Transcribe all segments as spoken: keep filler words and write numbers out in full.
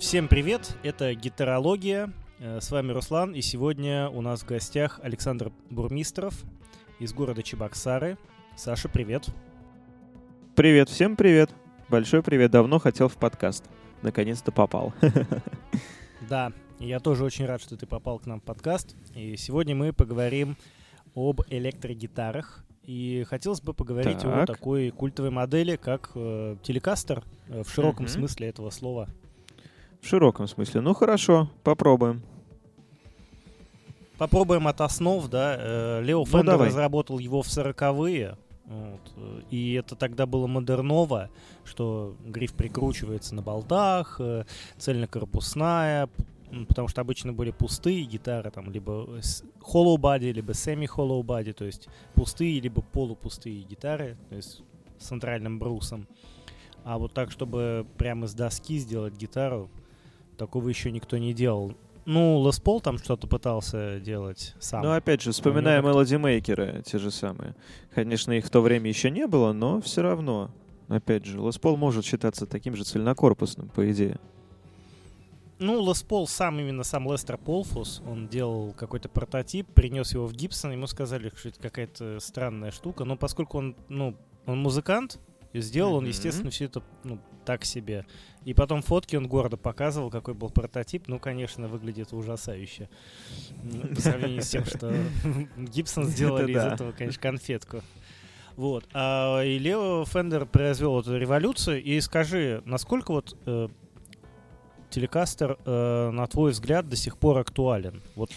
Всем привет, это Гитарология, с вами Руслан, и сегодня у нас в гостях Александр Бурмистров из города Чебоксары. Саша, привет. Привет, всем привет. Большой привет, давно хотел в подкаст. Наконец-то попал. Да, я тоже очень рад, что ты попал к нам в подкаст. И сегодня мы поговорим об электрогитарах. И хотелось бы поговорить так. о такой культовой модели, как э, телекастер, э, в широком uh-huh. смысле этого слова. В широком смысле. Ну хорошо, попробуем. Попробуем от основ, да. Лео Фендер ну, разработал его в сороковые. Вот. И это тогда было модерново, что гриф прикручивается на болтах, цельнокорпусная, потому что обычно были пустые гитары, там либо hollow body, либо semi-hollow body, то есть пустые, либо полупустые гитары, то есть с центральным брусом. А вот так, чтобы прямо с доски сделать гитару, такого еще никто не делал. Ну, Лес Пол там что-то пытался делать сам. Ну, опять же, вспоминаем мелодимейкеры, те же самые. Конечно, их в то время еще не было, но все равно. Опять же, Лес Пол может считаться таким же цельнокорпусным, по идее. Ну, Лес Пол сам, именно сам Лестер Полфус, он делал какой-то прототип, принес его в Гибсон, ему сказали, что это какая-то странная штука. Но поскольку он, ну, он музыкант, и сделал mm-hmm. он, естественно, все это ну, так себе. И потом фотки он гордо показывал, какой был прототип. Ну, конечно, выглядит ужасающе. По сравнению с тем, что Гибсон сделали из этого, конечно, конфетку. Вот. И Лео Фендер произвел эту революцию. И скажи, насколько вот телекастер, на твой взгляд, до сих пор актуален? Вот.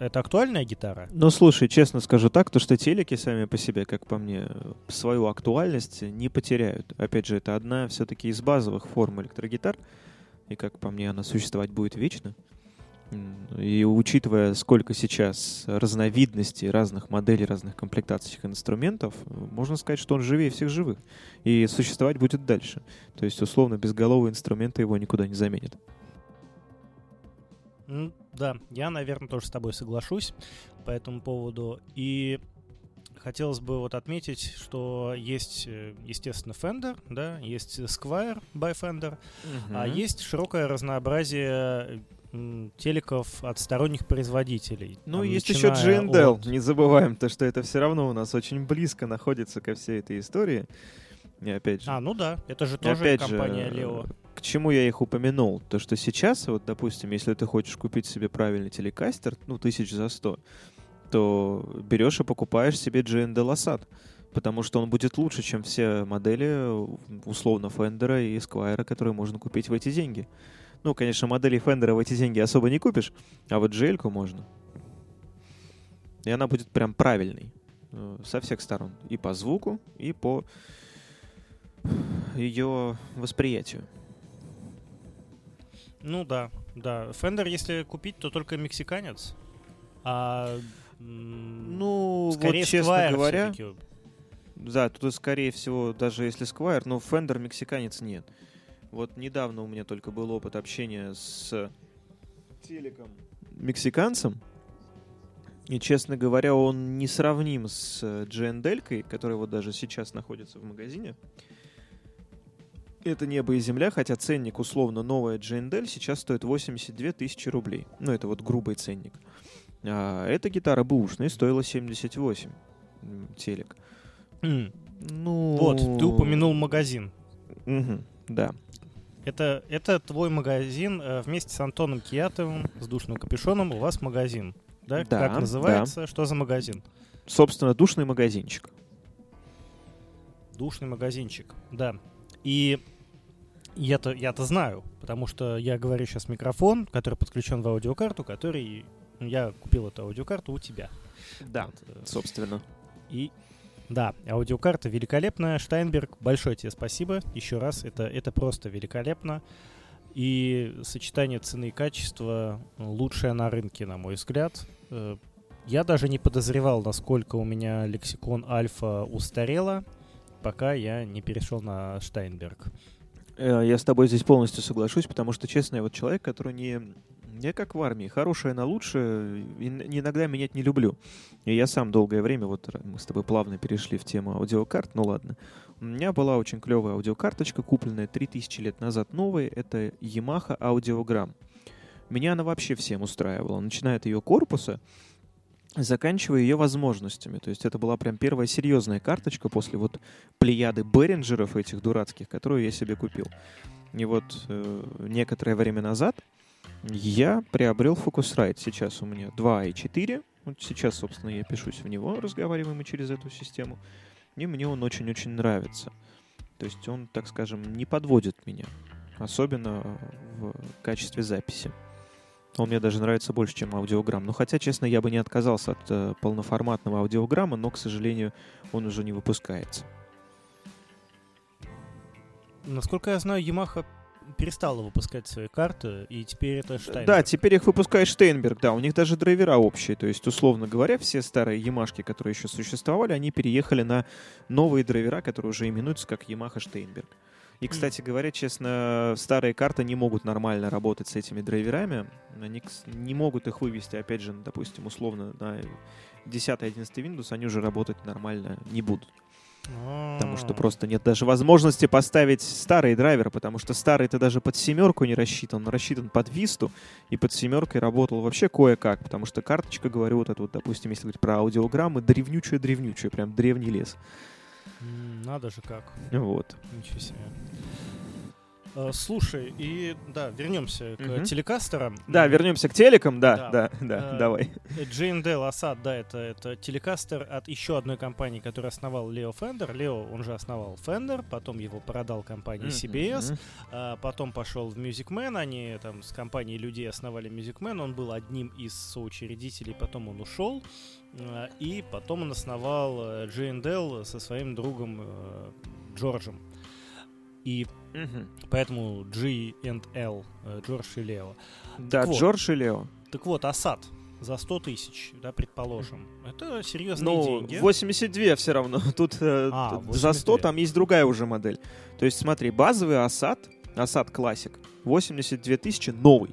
Это актуальная гитара? Ну, слушай, честно скажу так, то что телеки сами по себе, как по мне, свою актуальность не потеряют. Опять же, это одна все-таки из базовых форм электрогитар, и, как по мне, она существовать будет вечно. И учитывая, сколько сейчас разновидностей, разных моделей, разных комплектаций инструментов, можно сказать, что он живее всех живых, и существовать будет дальше. То есть, условно, безголовые инструменты его никуда не заменят. Да, я, наверное, тоже с тобой соглашусь по этому поводу. И хотелось бы вот отметить, что есть, естественно, Fender, да, есть Squier by Fender, uh-huh. а есть широкое разнообразие телеков от сторонних производителей. Ну, там, есть еще джи энд эл. От... Не забываем то, что это все равно у нас очень близко находится ко всей этой истории. И опять же. А, ну да, это же тоже опять компания Лео. К чему я их упомянул? То, что сейчас, вот, допустим, если ты хочешь купить себе правильный телекастер, ну, тысяч за сто, то берешь и покупаешь себе джи энд эл Assad, потому что он будет лучше, чем все модели, условно, Фендера и Squier, которые можно купить в эти деньги. Ну, конечно, модели Фендера в эти деньги особо не купишь, а вот джи эль-ку можно. И она будет прям правильной со всех сторон. И по звуку, и по ее восприятию. Ну да, да. Фендер, если купить, то только мексиканец. А, ну, скорее вот, честно Squier говоря, все-таки. Да, тут скорее всего, даже если Squier, но Фендер мексиканец нет. Вот недавно у меня только был опыт общения с телеком мексиканцем. И, честно говоря, он не сравним с джи энд эл-кой, которая вот даже сейчас находится в магазине. Это небо и земля, хотя ценник, условно, новая джи энд эл сейчас стоит восемьдесят две тысячи рублей. Ну, это вот грубый ценник. А эта гитара бэушная стоила семьдесят восемь. Телек. Mm. Ну... Вот, ты упомянул магазин. Mm-hmm, да. Это, это твой магазин вместе с Антоном Киатовым, с Душным капюшоном. У вас магазин, да? Да. Как называется? Да. Что за магазин? Собственно, Душный магазинчик. Душный магазинчик, да. И... Я-то, я-то знаю, потому что я говорю сейчас в микрофон, который подключен в аудиокарту, который... Я купил эту аудиокарту у тебя. Да, вот, собственно. И, да, аудиокарта великолепная. Steinberg, большое тебе спасибо. Еще раз, это, это просто великолепно. И сочетание цены и качества лучшее на рынке, на мой взгляд. Я даже не подозревал, насколько у меня Lexicon Alpha устарела, пока я не перешел на Steinberg. Я с тобой здесь полностью соглашусь, потому что, честно, я вот человек, который не Я как в армии. Хорошее на лучшее. Иногда менять не люблю. И я сам долгое время, вот мы с тобой плавно перешли в тему аудиокарт, ну ладно. У меня была очень клевая аудиокарточка, купленная три тысячи лет назад новая. Это Yamaha Audiogram. Меня она вообще всем устраивала. Начиная от ее корпуса, заканчивая ее возможностями. То есть это была прям первая серьезная карточка после вот плеяды Беринджеров этих дурацких, которую я себе купил. И вот э, некоторое время назад я приобрел Focusrite. Сейчас у меня два и четыре. Вот сейчас, собственно, я пишусь в него, разговариваем и через эту систему. И мне он очень-очень нравится. То есть он, так скажем, не подводит меня. Особенно в качестве записи. Он мне даже нравится больше, чем аудиограмм. Ну, хотя, честно, я бы не отказался от э, полноформатного аудиограмма, но, к сожалению, он уже не выпускается. Насколько я знаю, Yamaha перестала выпускать свои карты, и теперь это Steinberg. Да, теперь их выпускает Steinberg, да. У них даже драйвера общие. То есть, условно говоря, все старые Ямашки, которые еще существовали, они переехали на новые драйвера, которые уже именуются как Yamaha Steinberg. И, кстати говоря, честно, старые карты не могут нормально работать с этими драйверами. Они не могут их вывести, опять же, допустим, условно, на десятый-одиннадцатый Windows, они уже работать нормально не будут. Потому что просто нет даже возможности поставить старый драйвер, потому что старый-то даже под семерку не рассчитан, он рассчитан под висту, и под семеркой работал вообще кое-как, потому что карточка, говорю, вот это вот, допустим, если говорить про аудиограммы, древнючая-древнючая, прям древний лес. Надо же как. Вот. Ничего себе. Слушай, и да, вернемся к uh-huh. телекастерам. Да, вернемся к телекам, да, да, да, да uh, давай. джи энд эл Assad, да, это, это телекастер от еще одной компании, которую основал Лео Фендер. Лео, он же основал Фендер, потом его продал компании си би эс, uh-huh. а потом пошел в Мюзикмен, они там с компанией людей основали Мюзикмен, он был одним из соучредителей, потом он ушел. И потом он основал джи энд эл со своим другом Джорджем. И mm-hmm. поэтому джи энд эл, Джордж и Лео. Да, так Джордж вот, и Лео. Так вот, Assad за сто тысяч, да, предположим. Mm-hmm. Это серьезные ну, деньги. Ну, восемьдесят два все равно. Тут, а, тут за сто там есть другая уже модель. То есть, смотри, базовый Assad, Assad Classic, восемьдесят две тысячи, новый.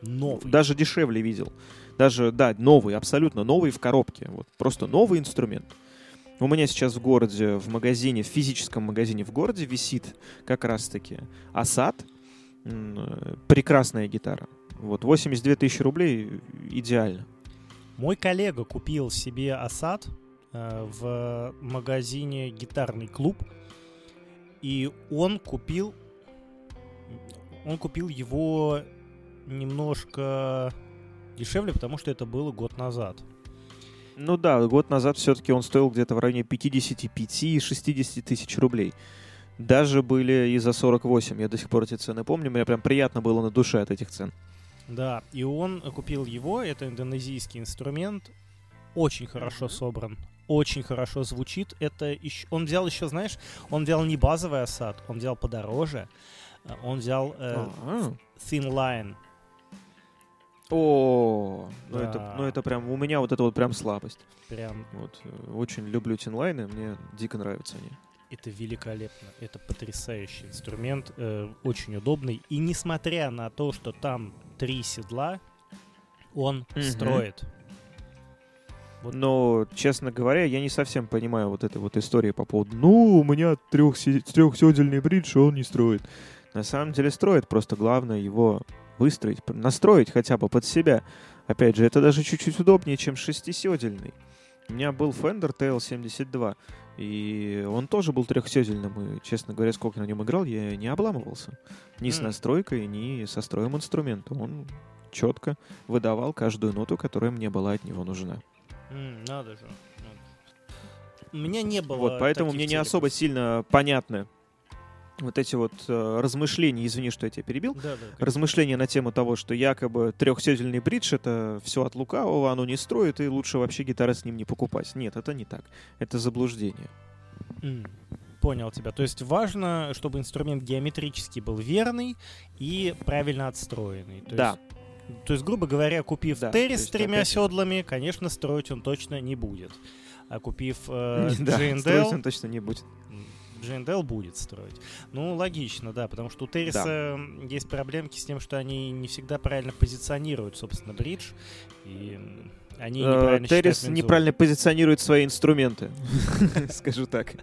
Новый. Даже дешевле видел. Даже, да, новый, абсолютно новый в коробке. Вот, просто новый инструмент. У меня сейчас в городе, в магазине, в физическом магазине в городе висит как раз-таки Assad. Прекрасная гитара. Вот, восемьдесят две тысячи рублей идеально. Мой коллега купил себе Assad э, в магазине «Гитарный клуб». И он купил... Он купил его немножко... дешевле, потому что это было год назад. Ну да, год назад все-таки он стоил где-то в районе пятьдесят пять - шестьдесят тысяч рублей. Даже были и за сорок восемь. Я до сих пор эти цены помню. Мне прям приятно было на душе от этих цен. Да, и он купил его. Это индонезийский инструмент. Очень хорошо собран. Очень хорошо звучит. Это еще... Он взял еще, знаешь, он взял не базовый Assad, он взял подороже. Он взял э, Thin Line. О, да. ну, это, ну это прям, у меня вот это вот прям слабость. Прям. Вот, очень люблю тинлайны, мне дико нравятся они. Это великолепно, это потрясающий инструмент, э, очень удобный. И несмотря на то, что там три седла, он mm-hmm. строит. Вот. Но, честно говоря, я не совсем понимаю вот этой вот истории по поводу «ну, у меня трехседельный бридж, он не строит». На самом деле строит, просто главное его... выстроить, настроить хотя бы под себя. Опять же, это даже чуть-чуть удобнее, чем шестиседельный. У меня был Fender ти эл семьдесят два, и он тоже был трехседельным, и, честно говоря, сколько на нем играл, я не обламывался. Ни mm. с настройкой, ни со строем инструмента. Он четко выдавал каждую ноту, которая мне была от него нужна. Mm, надо же. Надо. У меня не было... Вот, поэтому мне не особо сильно понятно... Вот эти вот э, размышления, извини, что я тебя перебил, да, да, размышления на тему того, что якобы трехседельный бридж — это все от лукавого, оно не строит, и лучше вообще гитары с ним не покупать. Нет, это не так. Это заблуждение. Mm. Понял тебя. То есть важно, чтобы инструмент геометрически был верный и правильно отстроенный. То да. Есть, то есть, грубо говоря, купив да, террис с тремя опять... седлами, конечно, строить он точно не будет. А купив э, джи энд эл... Да, строить он точно не будет. джи энд эл будет строить. Ну, логично, да, потому что у Терриса да. есть проблемки с тем, что они не всегда правильно позиционируют, собственно, бридж, и они неправильно Террис неправильно позиционирует свои инструменты, скажу так.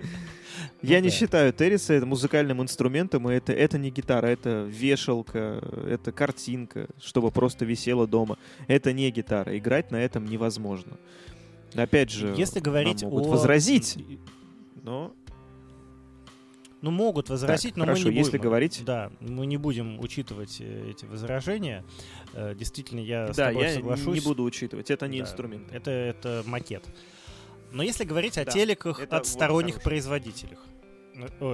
Я ну, не да. считаю Терриса это музыкальным инструментом, и это, это не гитара, это вешалка, это картинка, чтобы просто висела дома. Это не гитара. Играть на этом невозможно. Опять же, если говорить нам могут о... возразить, но... Ну, могут возразить, так, но хорошо, мы не будем. Если говорить... Да, мы не будем учитывать эти возражения. Действительно, я да, с тобой я соглашусь. Да, я не буду учитывать, это не да. инструмент. Это, это макет. Но если говорить да, о телеках от сторонних вот производителей,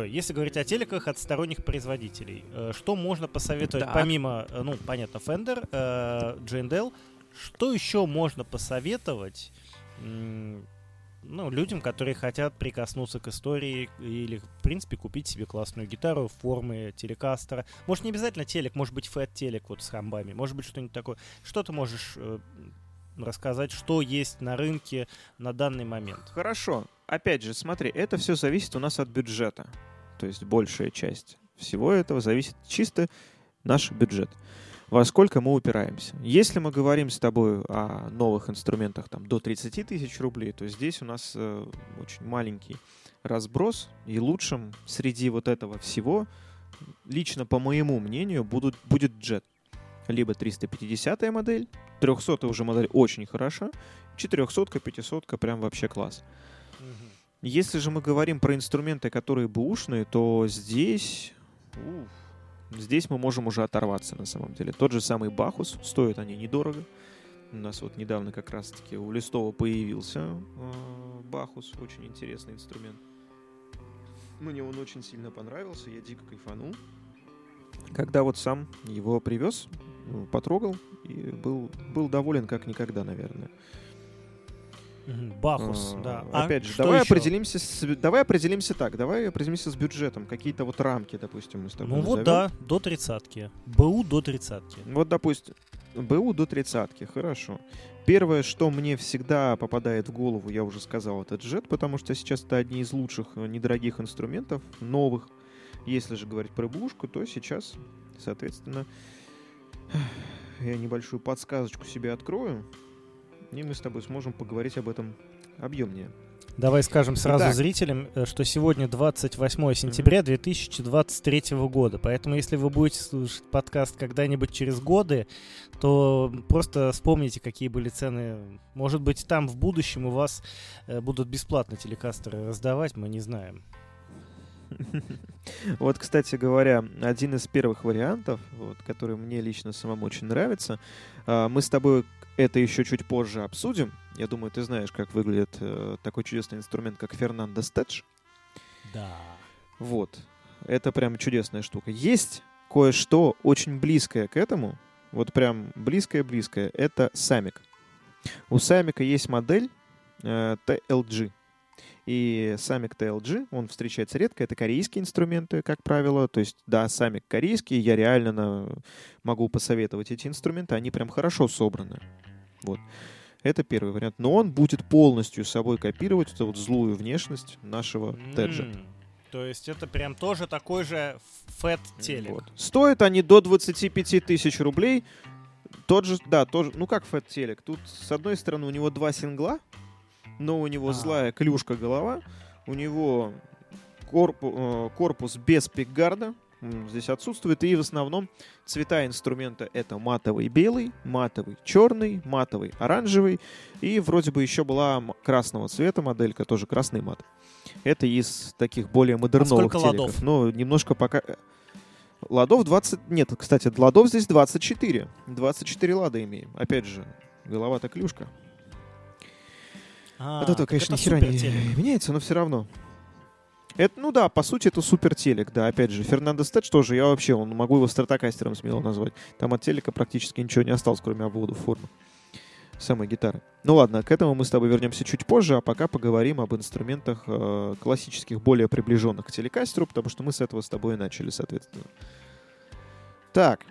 если говорить о телеках от сторонних производителей, что можно посоветовать да. помимо, ну, понятно, Fender, джи энд эл, что еще можно посоветовать ну, людям, которые хотят прикоснуться к истории или, в принципе, купить себе классную гитару формы телекастера? Может, не обязательно телек, может быть, фэт-телек вот с хамбами, может быть, что-нибудь такое. Что ты можешь... рассказать, что есть на рынке на данный момент. Хорошо. Опять же, смотри, это все зависит у нас от бюджета. То есть большая часть всего этого зависит чисто наш бюджет. Во сколько мы упираемся. Если мы говорим с тобой о новых инструментах там, до тридцать тысяч рублей, то здесь у нас э, очень маленький разброс. И лучшим среди вот этого всего, лично по моему мнению, будут, будет Jet. Либо триста пятидесятая модель, трехсотая уже модель очень хороша, четырехсотка, пятисотка прям вообще класс. Mm-hmm. Если же мы говорим про инструменты, которые бэушные, то здесь, uh. здесь мы можем уже оторваться на самом деле. Тот же самый Bacchus, стоят они недорого. У нас вот недавно как раз-таки у Листова появился Bacchus, очень интересный инструмент. Мне он очень сильно понравился, я дико кайфанул. Когда вот сам его привез, потрогал и был, был доволен как никогда, наверное. Bacchus, а, да. Опять а же, давай определимся, с, давай определимся так, давай определимся с бюджетом. Какие-то вот рамки, допустим, мы с тобой Ну назовем. Вот да, до тридцатки. БУ до тридцатки. Вот, допустим, БУ до тридцатки, хорошо. Первое, что мне всегда попадает в голову, я уже сказал, это Jet, потому что сейчас это одни из лучших недорогих инструментов, новых. Если же говорить про бэушку, то сейчас, соответственно, я небольшую подсказочку себе открою, и мы с тобой сможем поговорить об этом объемнее. Давай скажем сразу Итак. зрителям, что сегодня двадцать восьмое сентября две тысячи двадцать третьего года, поэтому если вы будете слушать подкаст когда-нибудь через годы, то просто вспомните, какие были цены. Может быть, там в будущем у вас будут бесплатно телекастеры раздавать, мы не знаем. Вот, кстати говоря, один из первых вариантов, вот, который мне лично самому очень нравится. Мы с тобой это еще чуть позже обсудим. Я думаю, ты знаешь, как выглядит такой чудесный инструмент, как Fernando Stetch. Да. Вот. Это прям чудесная штука. Есть кое-что очень близкое к этому. Вот прям близкое-близкое. Это Samick. У Samick есть модель ти эл джи. И Samick ти эл джи, он встречается редко, это корейские инструменты, как правило. То есть, да, Samick корейский, я реально на... могу посоветовать эти инструменты, они прям хорошо собраны. Вот, это первый вариант. Но он будет полностью собой копировать эту вот злую внешность нашего Теджа. Mm, то есть, это прям тоже такой же фэт-телек. Вот. Стоят они до двадцать пять тысяч рублей. Тот же, да, тоже, ну как фэт-телек. Тут, с одной стороны, у него два сингла. Но у него а. злая клюшка-голова, у него корпу, корпус без пикгарда, здесь отсутствует, и в основном цвета инструмента — это матовый белый, матовый черный, матовый оранжевый, и вроде бы еще была красного цвета моделька, тоже красный мат. Это из таких более модерновых а телеков. Ладов? Но немножко пока... Ладов двадцать... Нет, кстати, ладов здесь двадцать четыре. двадцать четыре лада имеем. Опять же, голова-то клюшка. А, от этого, конечно, ни хера не меняется, но все равно. Это, ну да, по сути, это супертелек, да, опять же. Fernando Stetch тоже, я вообще, он, могу его стратокастером смело назвать. Там от телека практически ничего не осталось, кроме обводов формы самой гитары. Ну ладно, к этому мы с тобой вернемся чуть позже, а пока поговорим об инструментах э, классических, более приближенных к телекастеру, потому что мы с этого с тобой и начали, соответственно. Так.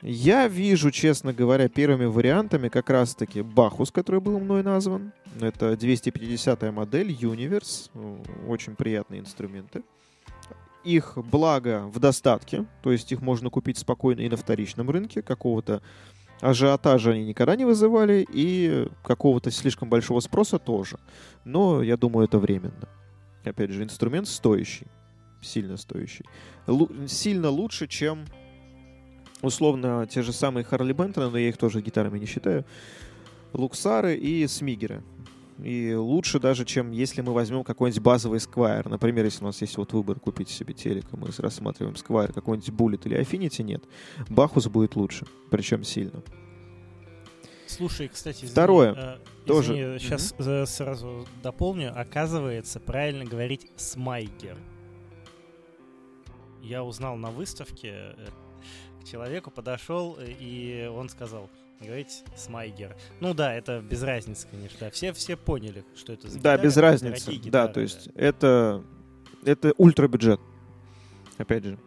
Я вижу, честно говоря, первыми вариантами как раз-таки Bacchus, который был мной назван. Это двести пятидесятая модель, Universe. Очень приятные инструменты. их благо в достатке, то есть их можно купить спокойно и на вторичном рынке, какого-то ажиотажа они никогда не вызывали и какого-то слишком большого спроса тоже. Но я думаю, это временно. Опять же, инструмент стоящий, сильно стоящий. Лу- сильно лучше, чем условно те же самые Харли Бентона, но я их тоже гитарами не считаю, Луксары и Смигеры. И лучше даже, чем если мы возьмем какой-нибудь базовый Squier. Например, если у нас есть вот выбор купить себе телек, мы рассматриваем Squier, какой-нибудь Bullet или Affinity, нет. Bacchus будет лучше, причем сильно. Слушай, кстати, извини, Второе, э, тоже. Извини, сейчас mm-hmm. сразу дополню. Оказывается, правильно говорить Smiger. Я узнал на выставке, к человеку подошел, и он сказал... Говорить Smiger. Ну да, это без разницы, конечно. Да. Все, все поняли, что это за гитара. Да, без разницы. Гитары, да, то есть да. это, это ультрабюджет. Опять же.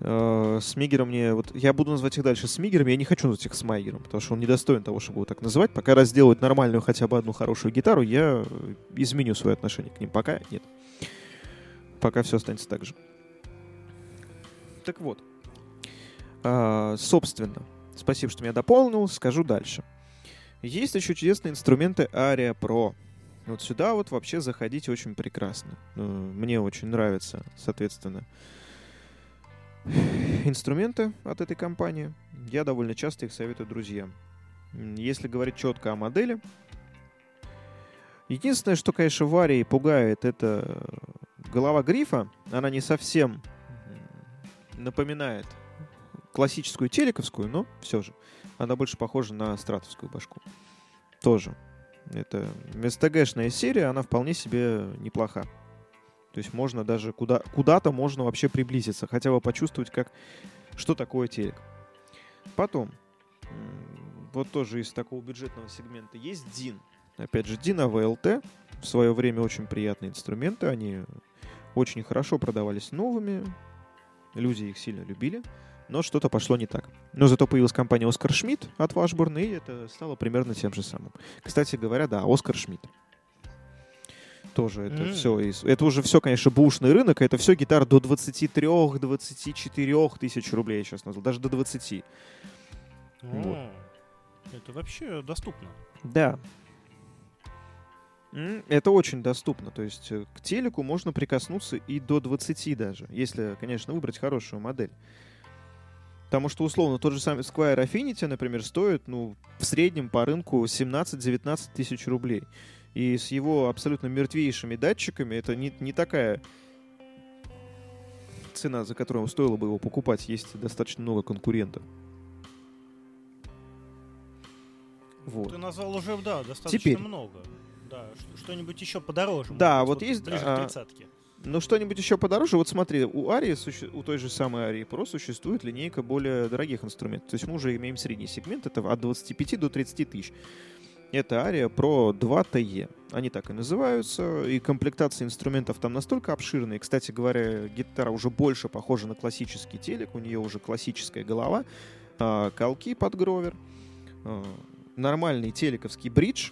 Э, Smiger мне... Вот, я буду называть их дальше Smiger, я не хочу назвать их Smiger, потому что он недостоин того, чтобы его так называть. Пока раз сделают нормальную хотя бы одну хорошую гитару, я изменю свое отношение к ним. Пока нет. Пока все останется так же. Так вот. Э, собственно... Спасибо, что меня дополнил. Скажу дальше. Есть еще чудесные инструменты Aria Pro. Вот сюда вот вообще заходить очень прекрасно. Мне очень нравятся, соответственно, инструменты от этой компании. Я довольно часто их советую друзьям. Если говорить четко о модели. Единственное, что, конечно, в Арии пугает, это голова грифа. Она не совсем напоминает классическую телековскую, но все же. Она больше похожа на стратовскую башку. Тоже. Это эс тэ гэшная серия, она вполне себе неплоха. То есть можно даже куда, куда-то можно вообще приблизиться, хотя бы почувствовать, как, что такое телек. Потом, вот тоже из такого бюджетного сегмента есть Dean. Опять же, Dean а вэ эл тэ. В свое время очень приятные инструменты. Они очень хорошо продавались новыми. Люди их сильно любили. Но что-то пошло не так. Но зато появилась компания Оскар Шмидт от Washburn, и это стало примерно тем же самым. Кстати говоря, да, Оскар Шмидт. Тоже это mm. все. Из... Это уже все, конечно, бушный рынок. Это все гитары до двадцати трёх - двадцати четырёх тысяч рублей я сейчас назвал. Даже до двадцати. Mm. Вот. Это вообще доступно. Да. Это очень доступно. То есть к телеку можно прикоснуться и до двадцати даже. Если, конечно, выбрать хорошую модель. Потому что, условно, тот же самый Squier Affinity, например, стоит, ну, в среднем по рынку семнадцать-девятнадцать тысяч рублей. И с его абсолютно мертвейшими датчиками это не, не такая цена, за которую стоило бы его покупать. Есть достаточно много конкурентов. Вот. Ты назвал уже, да, достаточно Теперь. много. Да, что-нибудь еще подороже. Да, вот, вот есть... Ближе а... к тридцатке. Ну, что-нибудь еще подороже. Вот смотри, у Арии, суще... у той же самой Арии Pro существует линейка более дорогих инструментов. То есть мы уже имеем средний сегмент, это от двадцати пяти до тридцати тысяч. Это Ария Pro два тэ е. Они так и называются. И комплектация инструментов там настолько обширная. Кстати говоря, гитара уже больше похожа на классический телек. У нее уже классическая голова. Колки под гровер. Нормальный телековский бридж.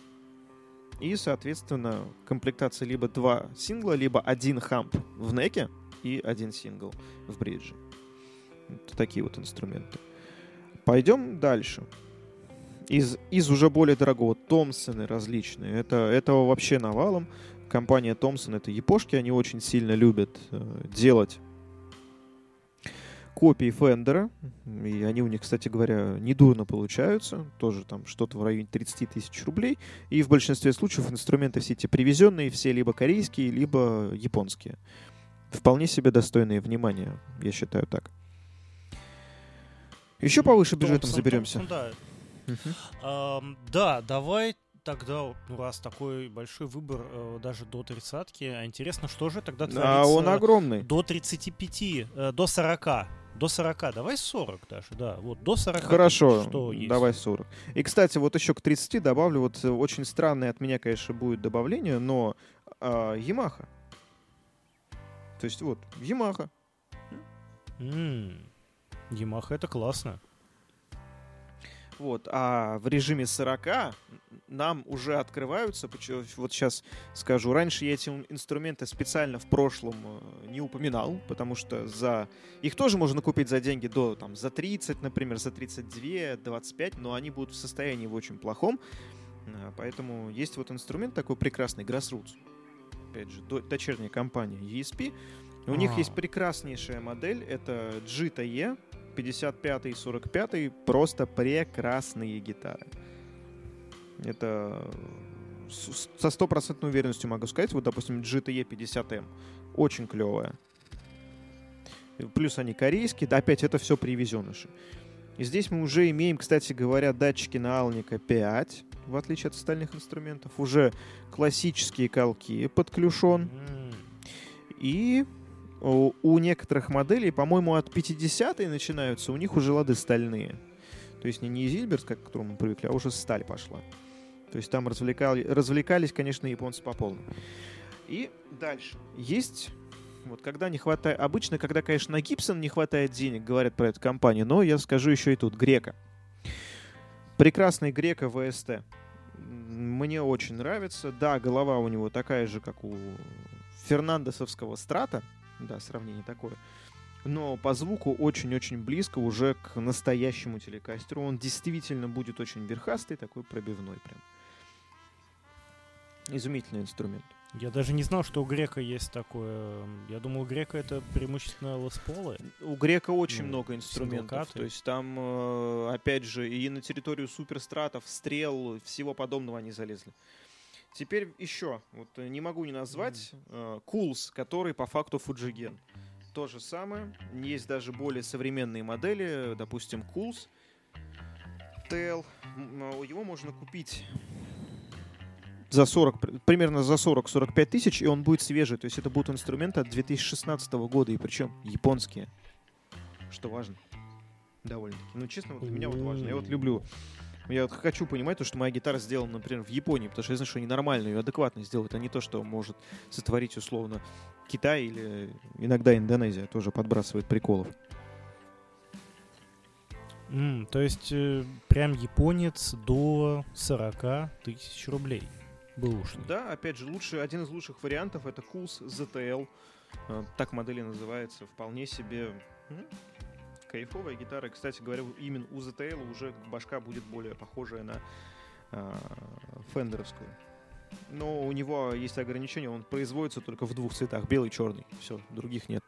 И, соответственно, комплектация либо два сингла, либо один хамп в неке и один сингл в бридже. Вот такие вот инструменты. Пойдем дальше. Из, из уже более дорогого Томпсоны различные. Это, этого вообще навалом. Компания Томпсон — это япошки. Они очень сильно любят э, делать копии Фендера. И они у них, кстати говоря, недурно получаются. Тоже там что-то в районе тридцати тысяч рублей. И в большинстве случаев инструменты все эти привезенные, все либо корейские, либо японские. Вполне себе достойные внимания, я считаю так. Еще повыше бюджетом Томпсон, заберемся. Томпсон, да. Uh-huh. Uh, да, давай тогда, ну, раз такой большой выбор uh, даже до тридцатки, а интересно, что же тогда творится? А он огромный. До тридцати пяти, uh, до сорока. До сорока, давай сорок даже, да, вот до сорока. Хорошо, что есть. Давай сорок. И, кстати, вот еще к тридцати добавлю, вот очень странное от меня, конечно, будет добавление, но а, Yamaha. То есть вот, Yamaha. М-м, Yamaha — это классно. Вот. А в режиме сорок нам уже открываются, вот сейчас скажу, раньше я эти инструменты специально в прошлом не упоминал, потому что за их тоже можно купить за деньги до, там, за тридцать, например, за тридцать два, двадцать пять, но они будут в состоянии в очень плохом. Поэтому есть вот инструмент такой прекрасный, Grassroots, опять же, дочерняя компания и эс пи. У А-а-а. них есть прекраснейшая модель, это джи ти и, пятьдесят пятый и сорок пятый, просто прекрасные гитары. Это со стопроцентной уверенностью могу сказать. Вот, допустим, джи ти и пятьдесят эм. Очень клевая. Плюс они корейские. Да, опять это все привезеныши. И здесь мы уже имеем, кстати говоря, датчики на Алника пять, в отличие от остальных инструментов. Уже классические колки под клюшон. И у некоторых моделей, по-моему, от пятидесятой начинаются, у них уже лады стальные. То есть не Изильберт, к которому мы привыкли, а уже сталь пошла. То есть там развлекали, развлекались, конечно, японцы по полной. И дальше. Есть, вот когда не хватает... Обычно, когда, конечно, на Гибсон не хватает денег, говорят про эту компанию, но я скажу еще и тут. Грека. Прекрасный Грека ви эс ти. Мне очень нравится. Да, голова у него такая же, как у фернандесовского страта. Да, сравнение такое. Но по звуку очень-очень близко уже к настоящему телекастеру. Он действительно будет очень верхастый, такой пробивной прям. Изумительный инструмент. Я даже не знал, что у Грека есть такое. Я думал, Грека это преимущественно лес-полы. У Грека очень ну, много инструментов. Синглкаты. То есть там, опять же, и на территорию суперстратов, стрел, всего подобного они залезли. Теперь еще, вот не могу не назвать, Cools, который по факту Fujigen. То же самое. Есть даже более современные модели. Допустим, Cools ти эл. Его можно купить за сорок, примерно за сорок-сорок пять тысяч, и он будет свежий. То есть это будут инструменты от две тысячи шестнадцатого года, и причем японские. Что важно. Довольно-таки. Ну, честно, вот для меня вот важно. Я вот люблю... Я вот хочу понимать то, что моя гитара сделана, например, в Японии, потому что я знаю, что они нормально ее адекватно сделают, а не то, что может сотворить условно Китай или иногда Индонезия тоже подбрасывает приколов. Mm, то есть э, прям японец до сорок тысяч рублей был уж. Да, опять же, лучший, один из лучших вариантов — это Cools зет ти эл. Э, так модель называется. Вполне себе... кайфовая гитара. Кстати говоря, именно у зет ти эл уже башка будет более похожая на э, фендеровскую. Но у него есть ограничение, он производится только в двух цветах, белый и черный. Все, других нет.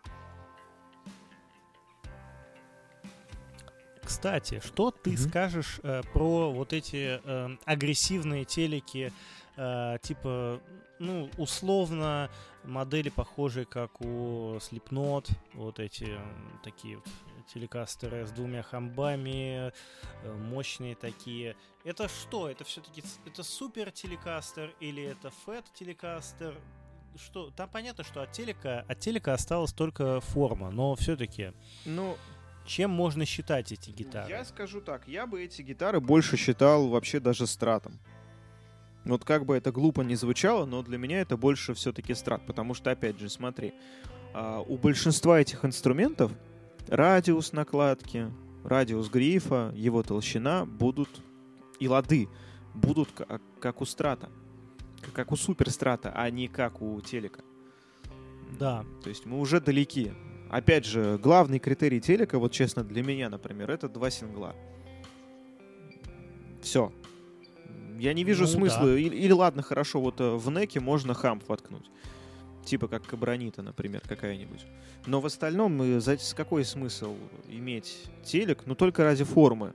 Кстати, что ты mm-hmm. скажешь э, про вот эти э, агрессивные телеки, э, типа, ну, условно, модели похожие, как у Slipknot, вот эти э, такие вот телекастеры с двумя хамбами, мощные такие. Это что? Это все-таки это супер телекастер или это фэт телекастер? Что? Там понятно, что от телека, от телека осталась только форма, но все-таки. Ну, чем можно считать эти гитары? Я скажу так, я бы эти гитары больше считал вообще даже стратом. Вот как бы это глупо не звучало, но для меня это больше все-таки страт, потому что, опять же, смотри, у большинства этих инструментов радиус накладки, радиус грифа, его толщина будут и лады будут как, как у страта, как у суперстрата, а не как у телека. Да. То есть мы уже далеки. Опять же, главный критерий телека, вот честно, для меня, например, это два сингла. Все. Я не вижу ну, смысла. Да. Или, или ладно, хорошо, вот в неке можно хамп воткнуть. Типа как Кабранита, например, какая-нибудь. Но в остальном, какой смысл иметь телек? Ну, только ради формы.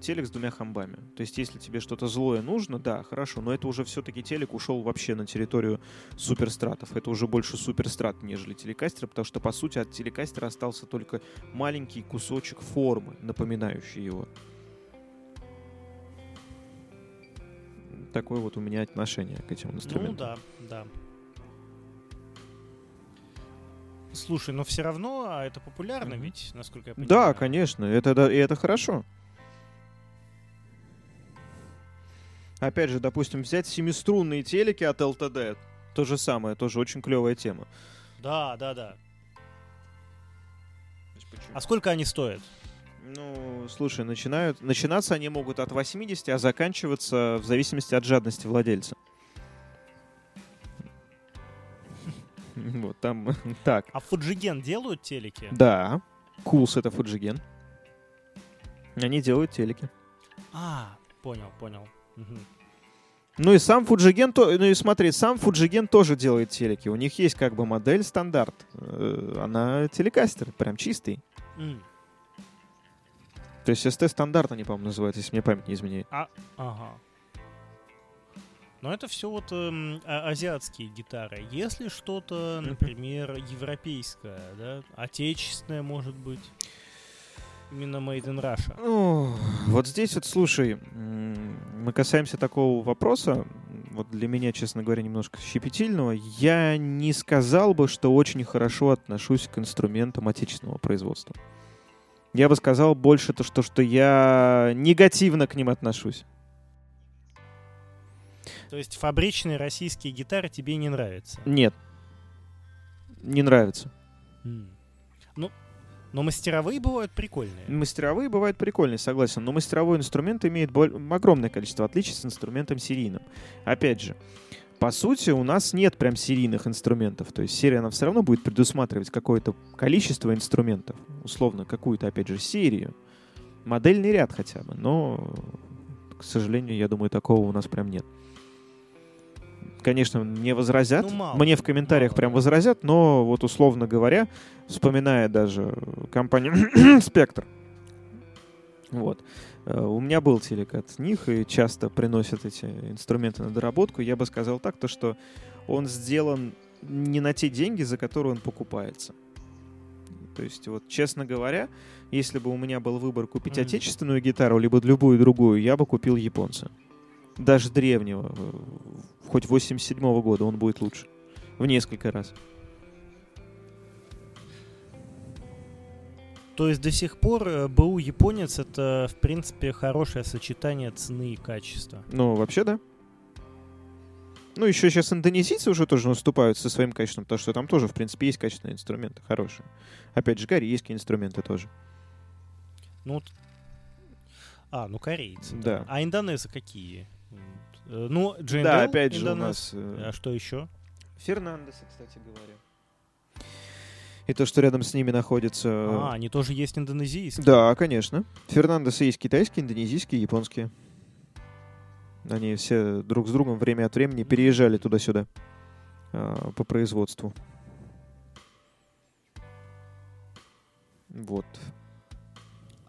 Телек с двумя хамбами. То есть, если тебе что-то злое нужно, да, хорошо, но это уже все-таки телек ушел вообще на территорию суперстратов. Это уже больше суперстрат, нежели телекастер, потому что, по сути, от телекастера остался только маленький кусочек формы, напоминающий его. Такое вот у меня отношение к этим инструментам. Ну, да, да. Слушай, но все равно это популярно, mm-hmm. ведь, насколько я понимаю. Да, конечно, это, да, и это хорошо. Опять же, допустим, взять семиструнные телеки от эл ти ди. То же самое, тоже очень клевая тема. Да, да, да. А сколько они стоят? Ну, слушай, начинают, начинаться они могут от восьмидесяти, а заканчиваться в зависимости от жадности владельца. Вот там так. А Fujigen делают телеки? Да. Cools — это Fujigen. Они делают телеки. А, понял, понял. Угу. Ну и сам Fujigen, ну и смотри, сам Fujigen тоже делает телеки. У них есть как бы модель стандарт. Она телекастер, прям чистый. Mm. То есть эс ти стандарт они, по-моему, называют, если мне память не изменяет. А, ага. Но это все вот э, азиатские гитары. Если что-то, например, европейское, да, отечественное, может быть, именно Made in Russia. Ну, вот здесь вот, слушай, мы касаемся такого вопроса, вот для меня, честно говоря, немножко щепетильного. Я не сказал бы, что очень хорошо отношусь к инструментам отечественного производства. Я бы сказал больше то, что, что я негативно к ним отношусь. То есть фабричные российские гитары тебе не нравятся? Нет. Не нравятся. Mm. Ну, но мастеровые бывают прикольные. Мастеровые бывают прикольные, согласен. Но мастеровой инструмент имеет боль... огромное количество отличий с инструментом серийным. Опять же, по сути, у нас нет прям серийных инструментов. То есть серия, она все равно будет предусматривать какое-то количество инструментов. Условно, какую-то, опять же, серию. Модельный ряд хотя бы. Но, к сожалению, я думаю, такого у нас прям нет. Конечно, мне возразят, ну, мало, мне в комментариях мало, прям возразят, но вот условно говоря, вспоминая даже компанию «Спектр», вот, у меня был телек от них, и часто приносят эти инструменты на доработку, я бы сказал так, то, что он сделан не на те деньги, за которые он покупается. То есть, вот, честно говоря, если бы у меня был выбор купить mm-hmm. отечественную гитару, либо любую другую, я бы купил японца. Даже древнего, хоть восемьдесят седьмого года, он будет лучше. В несколько раз. То есть до сих пор БУ японец — это, в принципе, хорошее сочетание цены и качества. Ну, вообще, да. Ну, еще сейчас индонезийцы уже тоже наступают со своим качеством, потому что там тоже, в принципе, есть качественные инструменты, хорошие. Опять же, корейские инструменты тоже. Ну, а, ну, корейцы. Да. Да. А индонезы какие? Ну, джи энд эл, да, опять же индонез. У нас... А что еще? Фернандесы, кстати говоря. И то, что рядом с ними находится... А, они тоже есть индонезийские? Да, конечно. Фернандесы есть китайские, индонезийские, японские. Они все друг с другом время от времени переезжали туда-сюда а, по производству. Вот.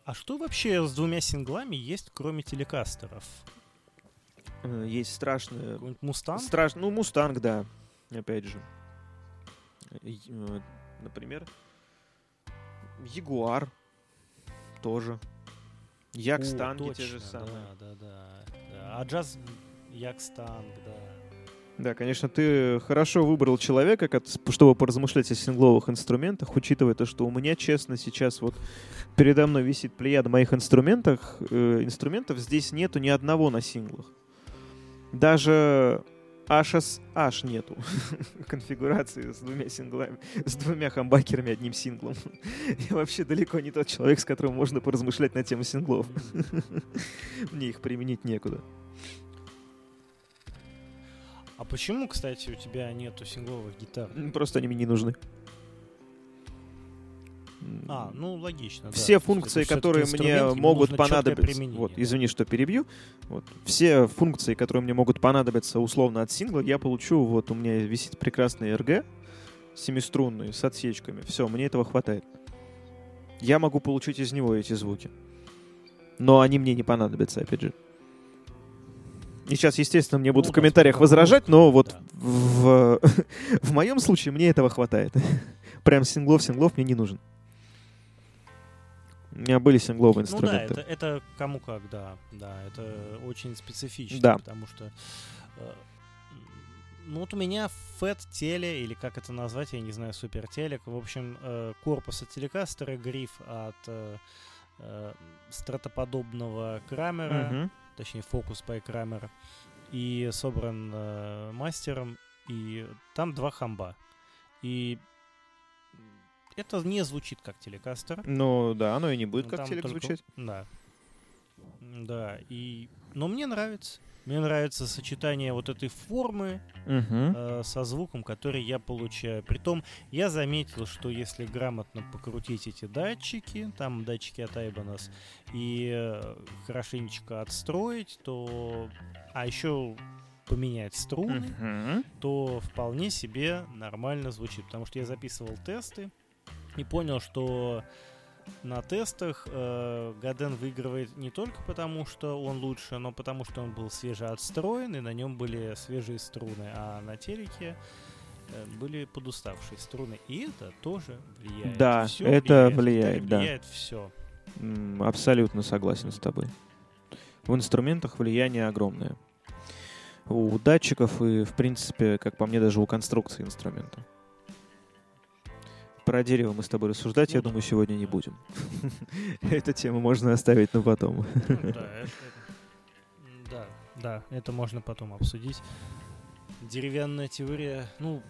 А что вообще с двумя синглами есть, кроме телекастеров? Есть страшные... Какой-нибудь Мустанг? Страш... Ну, Мустанг, да. Опять же. Например, Ягуар тоже. Якстанги те же самые. Да, да, да. да. А джаз Якстанг, да. Да, конечно, ты хорошо выбрал человека, чтобы поразмышлять о сингловых инструментах, учитывая то, что у меня, честно, сейчас вот передо мной висит плеяда моих инструментов. Э, инструментов здесь нету ни одного на синглах. Даже эйч эс эйч нету конфигурации с двумя синглами, с двумя хамбакерами, одним синглом. Я вообще далеко не тот человек, с которым можно поразмышлять на тему синглов. Мне их применить некуда. А почему, кстати, у тебя нету сингловых гитар? Просто они мне не нужны. А, ну логично. Все да. функции, есть, которые мне могут понадобиться. Вот, извини, что перебью. Вот. Все функции, которые мне могут понадобиться условно от сингла, я получу. Вот у меня висит прекрасный эр джи семиструнный с отсечками. Все, мне этого хватает. Я могу получить из него эти звуки, но они мне не понадобятся, опять же. И сейчас, естественно, мне будут ну, в комментариях да, возражать, да, но вот да. в, в, в моем случае мне этого хватает. Прям синглов-синглов мне не нужен. У меня были сингловые инструменты. Ну да, это, это кому как, да. Да, это очень специфично, да. Потому что... Э, ну вот у меня фэт-теле, или как это назвать, я не знаю, супер-телек. В общем, э, корпус от телекастера, гриф от э, э, стратоподобного Крамера. Угу. Точнее, фокус by Kramer, и собран э, мастером, и там два хамба. И это не звучит как телекастер. Ну да, оно и не будет как телек только... звучать. Да. Да, и... но мне нравится. Мне нравится сочетание вот этой формы uh-huh. э, со звуком, который я получаю. Притом я заметил, что если грамотно покрутить эти датчики, там датчики от Айбанас, и э, хорошенечко отстроить, то... А еще поменять струны, uh-huh. то вполне себе нормально звучит. Потому что я записывал тесты и понял, что... На тестах э, Годен выигрывает не только потому, что он лучше, но потому, что он был свежеотстроен, и на нем были свежие струны, а на телеке э, были подуставшие струны. И это тоже влияет. Да, все это влияет, влияет, да. Влияет все. Абсолютно согласен с тобой. В инструментах влияние огромное. У датчиков и, в принципе, как по мне, даже у конструкции инструмента. Про дерево мы с тобой рассуждать, ну, я да. думаю, сегодня не будем. Эту тему можно оставить, но потом. Да, да, это можно потом обсудить. Деревянная теория. Ну,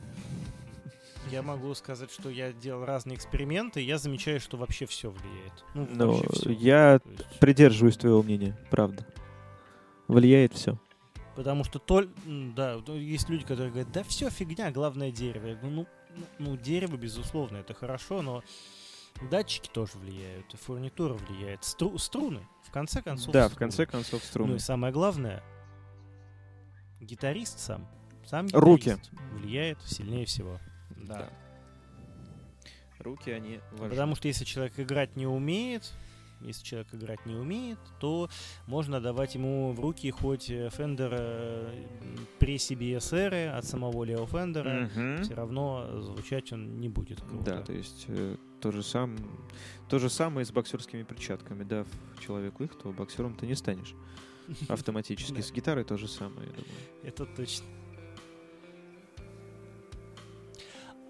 я могу сказать, что я делал разные эксперименты, и я замечаю, что вообще все влияет. Ну, я придерживаюсь твоего мнения, правда. Влияет все. Потому что только, да, есть люди, которые говорят, да все фигня, главное дерево. Я говорю, ну, Ну, дерево, безусловно, это хорошо, но датчики тоже влияют, и фурнитура влияет, Стру- струны, в конце концов. Да, струны. в конце концов струны. Ну и самое главное, гитарист сам, сам гитарист Руки. влияет сильнее всего. Да. да. Руки, они важны. Потому что если человек играть не умеет, если человек играть не умеет, то можно давать ему в руки хоть Fender пре-си би эс эр от самого Лео Фендера, mm-hmm. все равно звучать он не будет. Круто. Да, то есть э, то, же сам, то же самое с боксерскими перчатками. Дав человеку их, то боксером ты не станешь автоматически. С гитарой то же самое, я думаю. Это точно.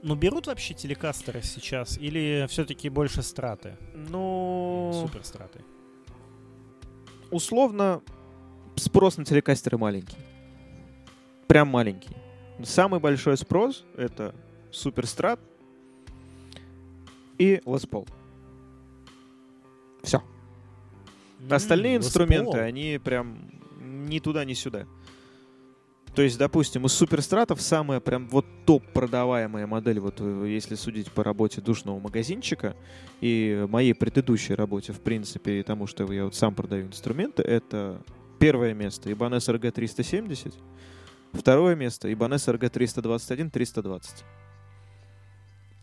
Ну, берут вообще телекастеры сейчас или все-таки больше страты? Ну... Суперстраты. Условно, спрос на телекастеры маленький. Прям маленький. Самый большой спрос — это суперстрат и Les Paul. Все. Mm-hmm. Остальные Les инструменты, Paul. Они прям ни туда, ни сюда. То есть, допустим, из суперстратов самая прям вот топ-продаваемая модель, вот если судить по работе душного магазинчика и моей предыдущей работе, в принципе, и тому, что я вот сам продаю инструменты, это первое место Ibanez эр джи триста семьдесят, второе место Ibanez эр джи триста двадцать один триста двадцать.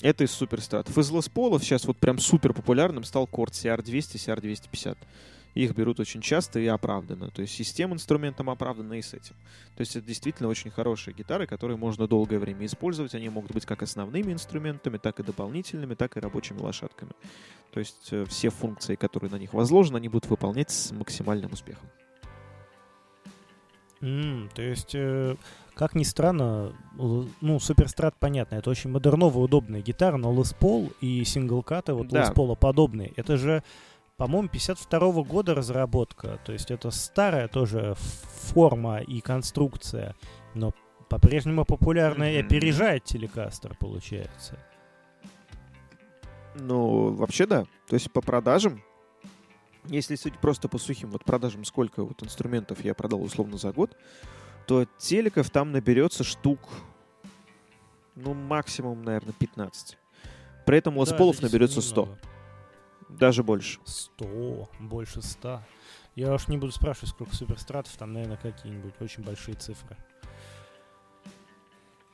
Это из суперстратов. Из Les Paul'ов сейчас вот прям супер популярным стал Korg си ар двести, си ар двести пятьдесят. Их берут очень часто и оправданно. То есть и с тем инструментом оправданно, и с этим. То есть это действительно очень хорошие гитары, которые можно долгое время использовать. Они могут быть как основными инструментами, так и дополнительными, так и рабочими лошадками. То есть все функции, которые на них возложены, они будут выполнять с максимальным успехом. Mm, то есть, э, как ни странно, ну, суперстрат, понятно, это очень модерновая, удобная гитара, но Les Paul и синглкаты, вот да. Les Paul подобные, это же... По-моему, пятьдесят второго года разработка. То есть это старая тоже форма и конструкция, но по-прежнему популярная и опережает телекастер, получается. Ну, вообще да. То есть по продажам, если судить просто по сухим вот продажам, сколько вот инструментов я продал условно за год, то телеков там наберется штук, ну, максимум, наверное, пятнадцать. При этом у Les Paul'ов наберется сто. Даже больше. Сто. Больше ста. Я уж не буду спрашивать, сколько суперстратов. Там, наверное, какие-нибудь очень большие цифры.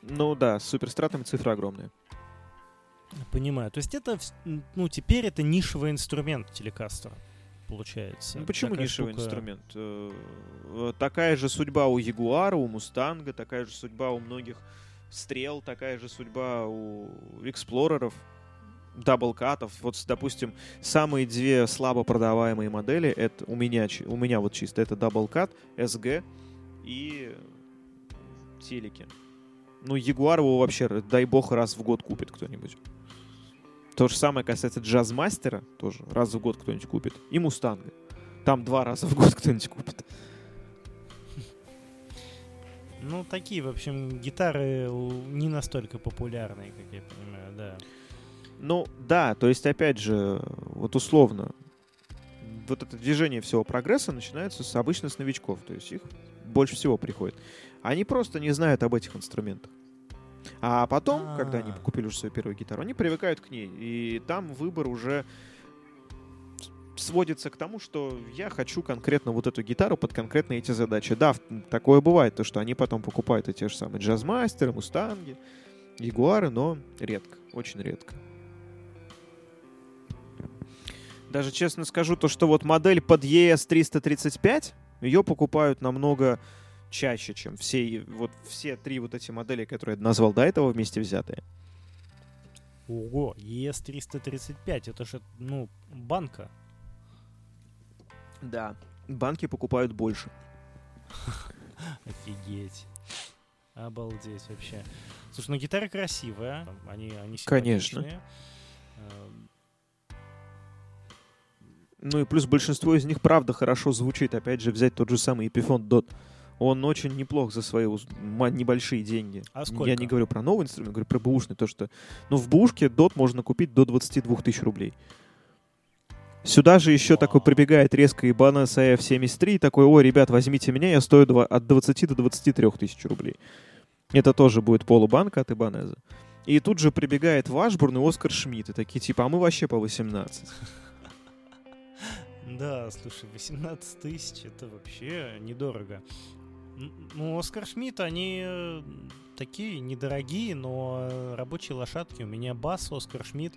Ну да, с суперстратами цифры огромные. Понимаю. То есть это, ну, теперь это нишевый инструмент телекастера, получается. Ну почему такая нишевый штука... инструмент? Такая же судьба у Jaguar, у Mustang, такая же судьба у многих стрел, такая же судьба у эксплореров. Даблкатов. Вот, допустим, самые две слабо продаваемые модели это у меня, у меня вот чисто это даблкат, эс джи и телеки. Ну, Jaguar его вообще, дай бог, раз в год купит кто-нибудь. То же самое касается джазмастера, тоже раз в год кто-нибудь купит. И Мустанга. Там два раза в год кто-нибудь купит. Ну, такие, в общем, гитары не настолько популярные, как я понимаю, да. Ну, да, то есть, опять же, вот условно, вот это движение всего прогресса начинается с, обычно с новичков, то есть их больше всего приходит. Они просто не знают об этих инструментах. А потом, А-а-а. когда они купили уже свою первую гитару, они привыкают к ней, и там выбор уже сводится к тому, что я хочу конкретно вот эту гитару под конкретно эти задачи. Да, такое бывает, то, что они потом покупают и те же самые джазмастеры, мустанги, ягуары, но редко, очень редко. Даже честно скажу, то, что вот модель под и эс триста тридцать пять, ее покупают намного чаще, чем все, вот, все три вот эти модели, которые я назвал до этого, вместе взятые. Ого, и эс триста тридцать пять, это же, ну, банка. Да, банки покупают больше. Офигеть. Обалдеть вообще. Слушай, ну гитара красивая. Они, они симпатичные. Конечно. Ну и плюс большинство из них, правда, хорошо звучит. Опять же, взять тот же самый Epiphone Dot. Он очень неплох за свои небольшие деньги. А сколько? Я не говорю про новый инструмент, я говорю про бэушный. То, что... Ну, в бэушке Dot можно купить до двадцати двух тысяч рублей. Сюда же еще wow. такой прибегает резко Ибана с эй эф семьдесят три. Такой, ой, ребят, возьмите меня, я стою от двадцати до двадцати трёх тысяч рублей. Это тоже будет полубанка от Ибанеза. И тут же прибегает Washburn и Оскар Шмидт. И такие, типа, а мы вообще по восемнадцать. Да, слушай, восемнадцать тысяч, это вообще недорого. Ну, Оскар Шмидт, они такие недорогие, но рабочие лошадки. У меня бас Оскар Шмидт,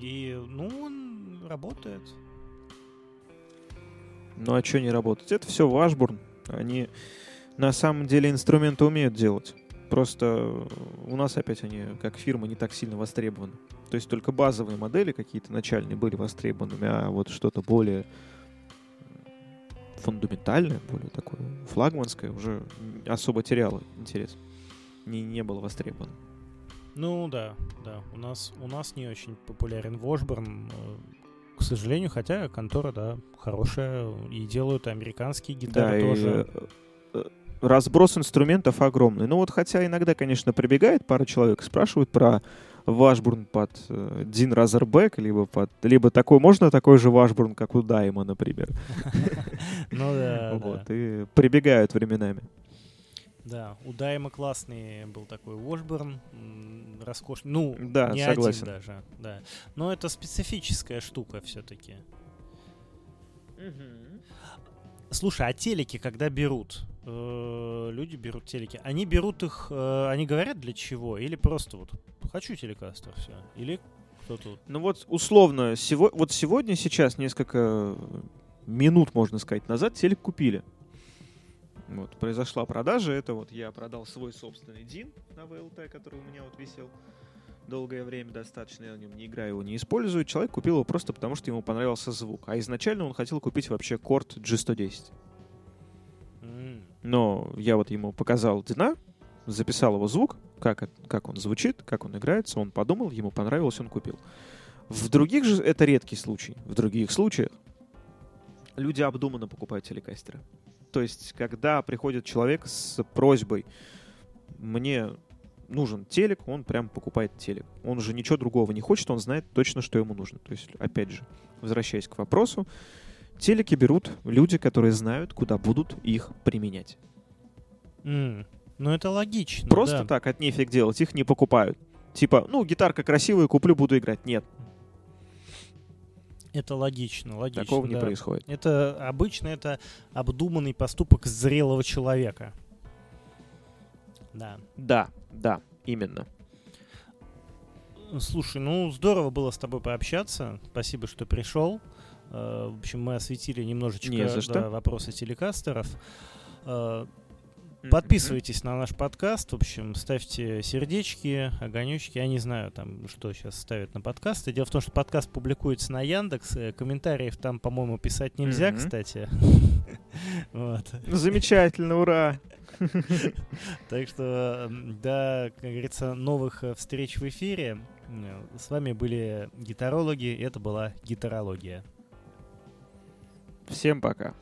и, ну, он работает. Ну, а что не работать? Это все Washburn. Они на самом деле инструменты умеют делать. Просто у нас опять они, как фирма, не так сильно востребованы. То есть только базовые модели какие-то начальные были востребованными, а вот что-то более фундаментальное, более такое флагманское уже особо теряло интерес. Не, не было востребовано. Ну да, да. У нас, у нас не очень популярен Washburn, к сожалению, хотя контора, да, хорошая, и делают американские гитары, да, тоже. И, э, разброс инструментов огромный. Ну вот хотя иногда, конечно, прибегает пара человек и спрашивают про Washburn под Dean Razorback, либо под... Либо такой... Можно такой же Washburn, как у Dime, например? Ну да, вот, да. И прибегают временами. Да, у Dime классный был такой Washburn, роскошный. Ну, да, не согласен. Один даже. Да. Но это специфическая штука все-таки. Угу. Слушай, а телеки когда берут? Э-э- люди берут телеки. Они берут их... Э- они говорят для чего? Или просто вот... Хочу телекастер, все. Или кто-то... Ну вот условно, сего... вот сегодня, сейчас, несколько минут, можно сказать, назад телек купили. Вот, произошла продажа. Это вот я продал свой собственный Dean на ви эл ти, который у меня вот висел долгое время достаточно. Я на нем не играю, его не использую. Человек купил его просто потому, что ему понравился звук. А изначально он хотел купить вообще корд джи сто десять. Mm. Но я вот ему показал Дина, записал его звук, как, как он звучит, как он играется, он подумал, ему понравилось, он купил. В других же, это редкий случай, в других случаях люди обдуманно покупают телекастеры. То есть, когда приходит человек с просьбой, мне нужен телек, он прям покупает телек. Он же ничего другого не хочет, он знает точно, что ему нужно. То есть, опять же, возвращаясь к вопросу, телеки берут люди, которые знают, куда будут их применять. Mm. Ну, это логично. Просто да. Так, от нефиг делать, их не покупают. Типа, ну, гитарка красивая, куплю, буду играть. Нет. Это логично, логично. Такого да. не происходит. Это обычно это обдуманный поступок зрелого человека. Да. Да, да, именно. Слушай, ну, здорово было с тобой пообщаться. Спасибо, что пришел. В общем, мы осветили немножечко да, вопросы телекастеров. Подписывайтесь mm-hmm. на наш подкаст, в общем, ставьте сердечки, огонечки, я не знаю, там, что сейчас ставят на подкасты. Дело в том, что подкаст публикуется на Яндекс, комментариев там, по-моему, писать нельзя, mm-hmm. кстати. Вот. Замечательно, ура! Так что, да, как говорится, новых встреч в эфире. С вами были гитарологи, это была гитарология. Всем пока!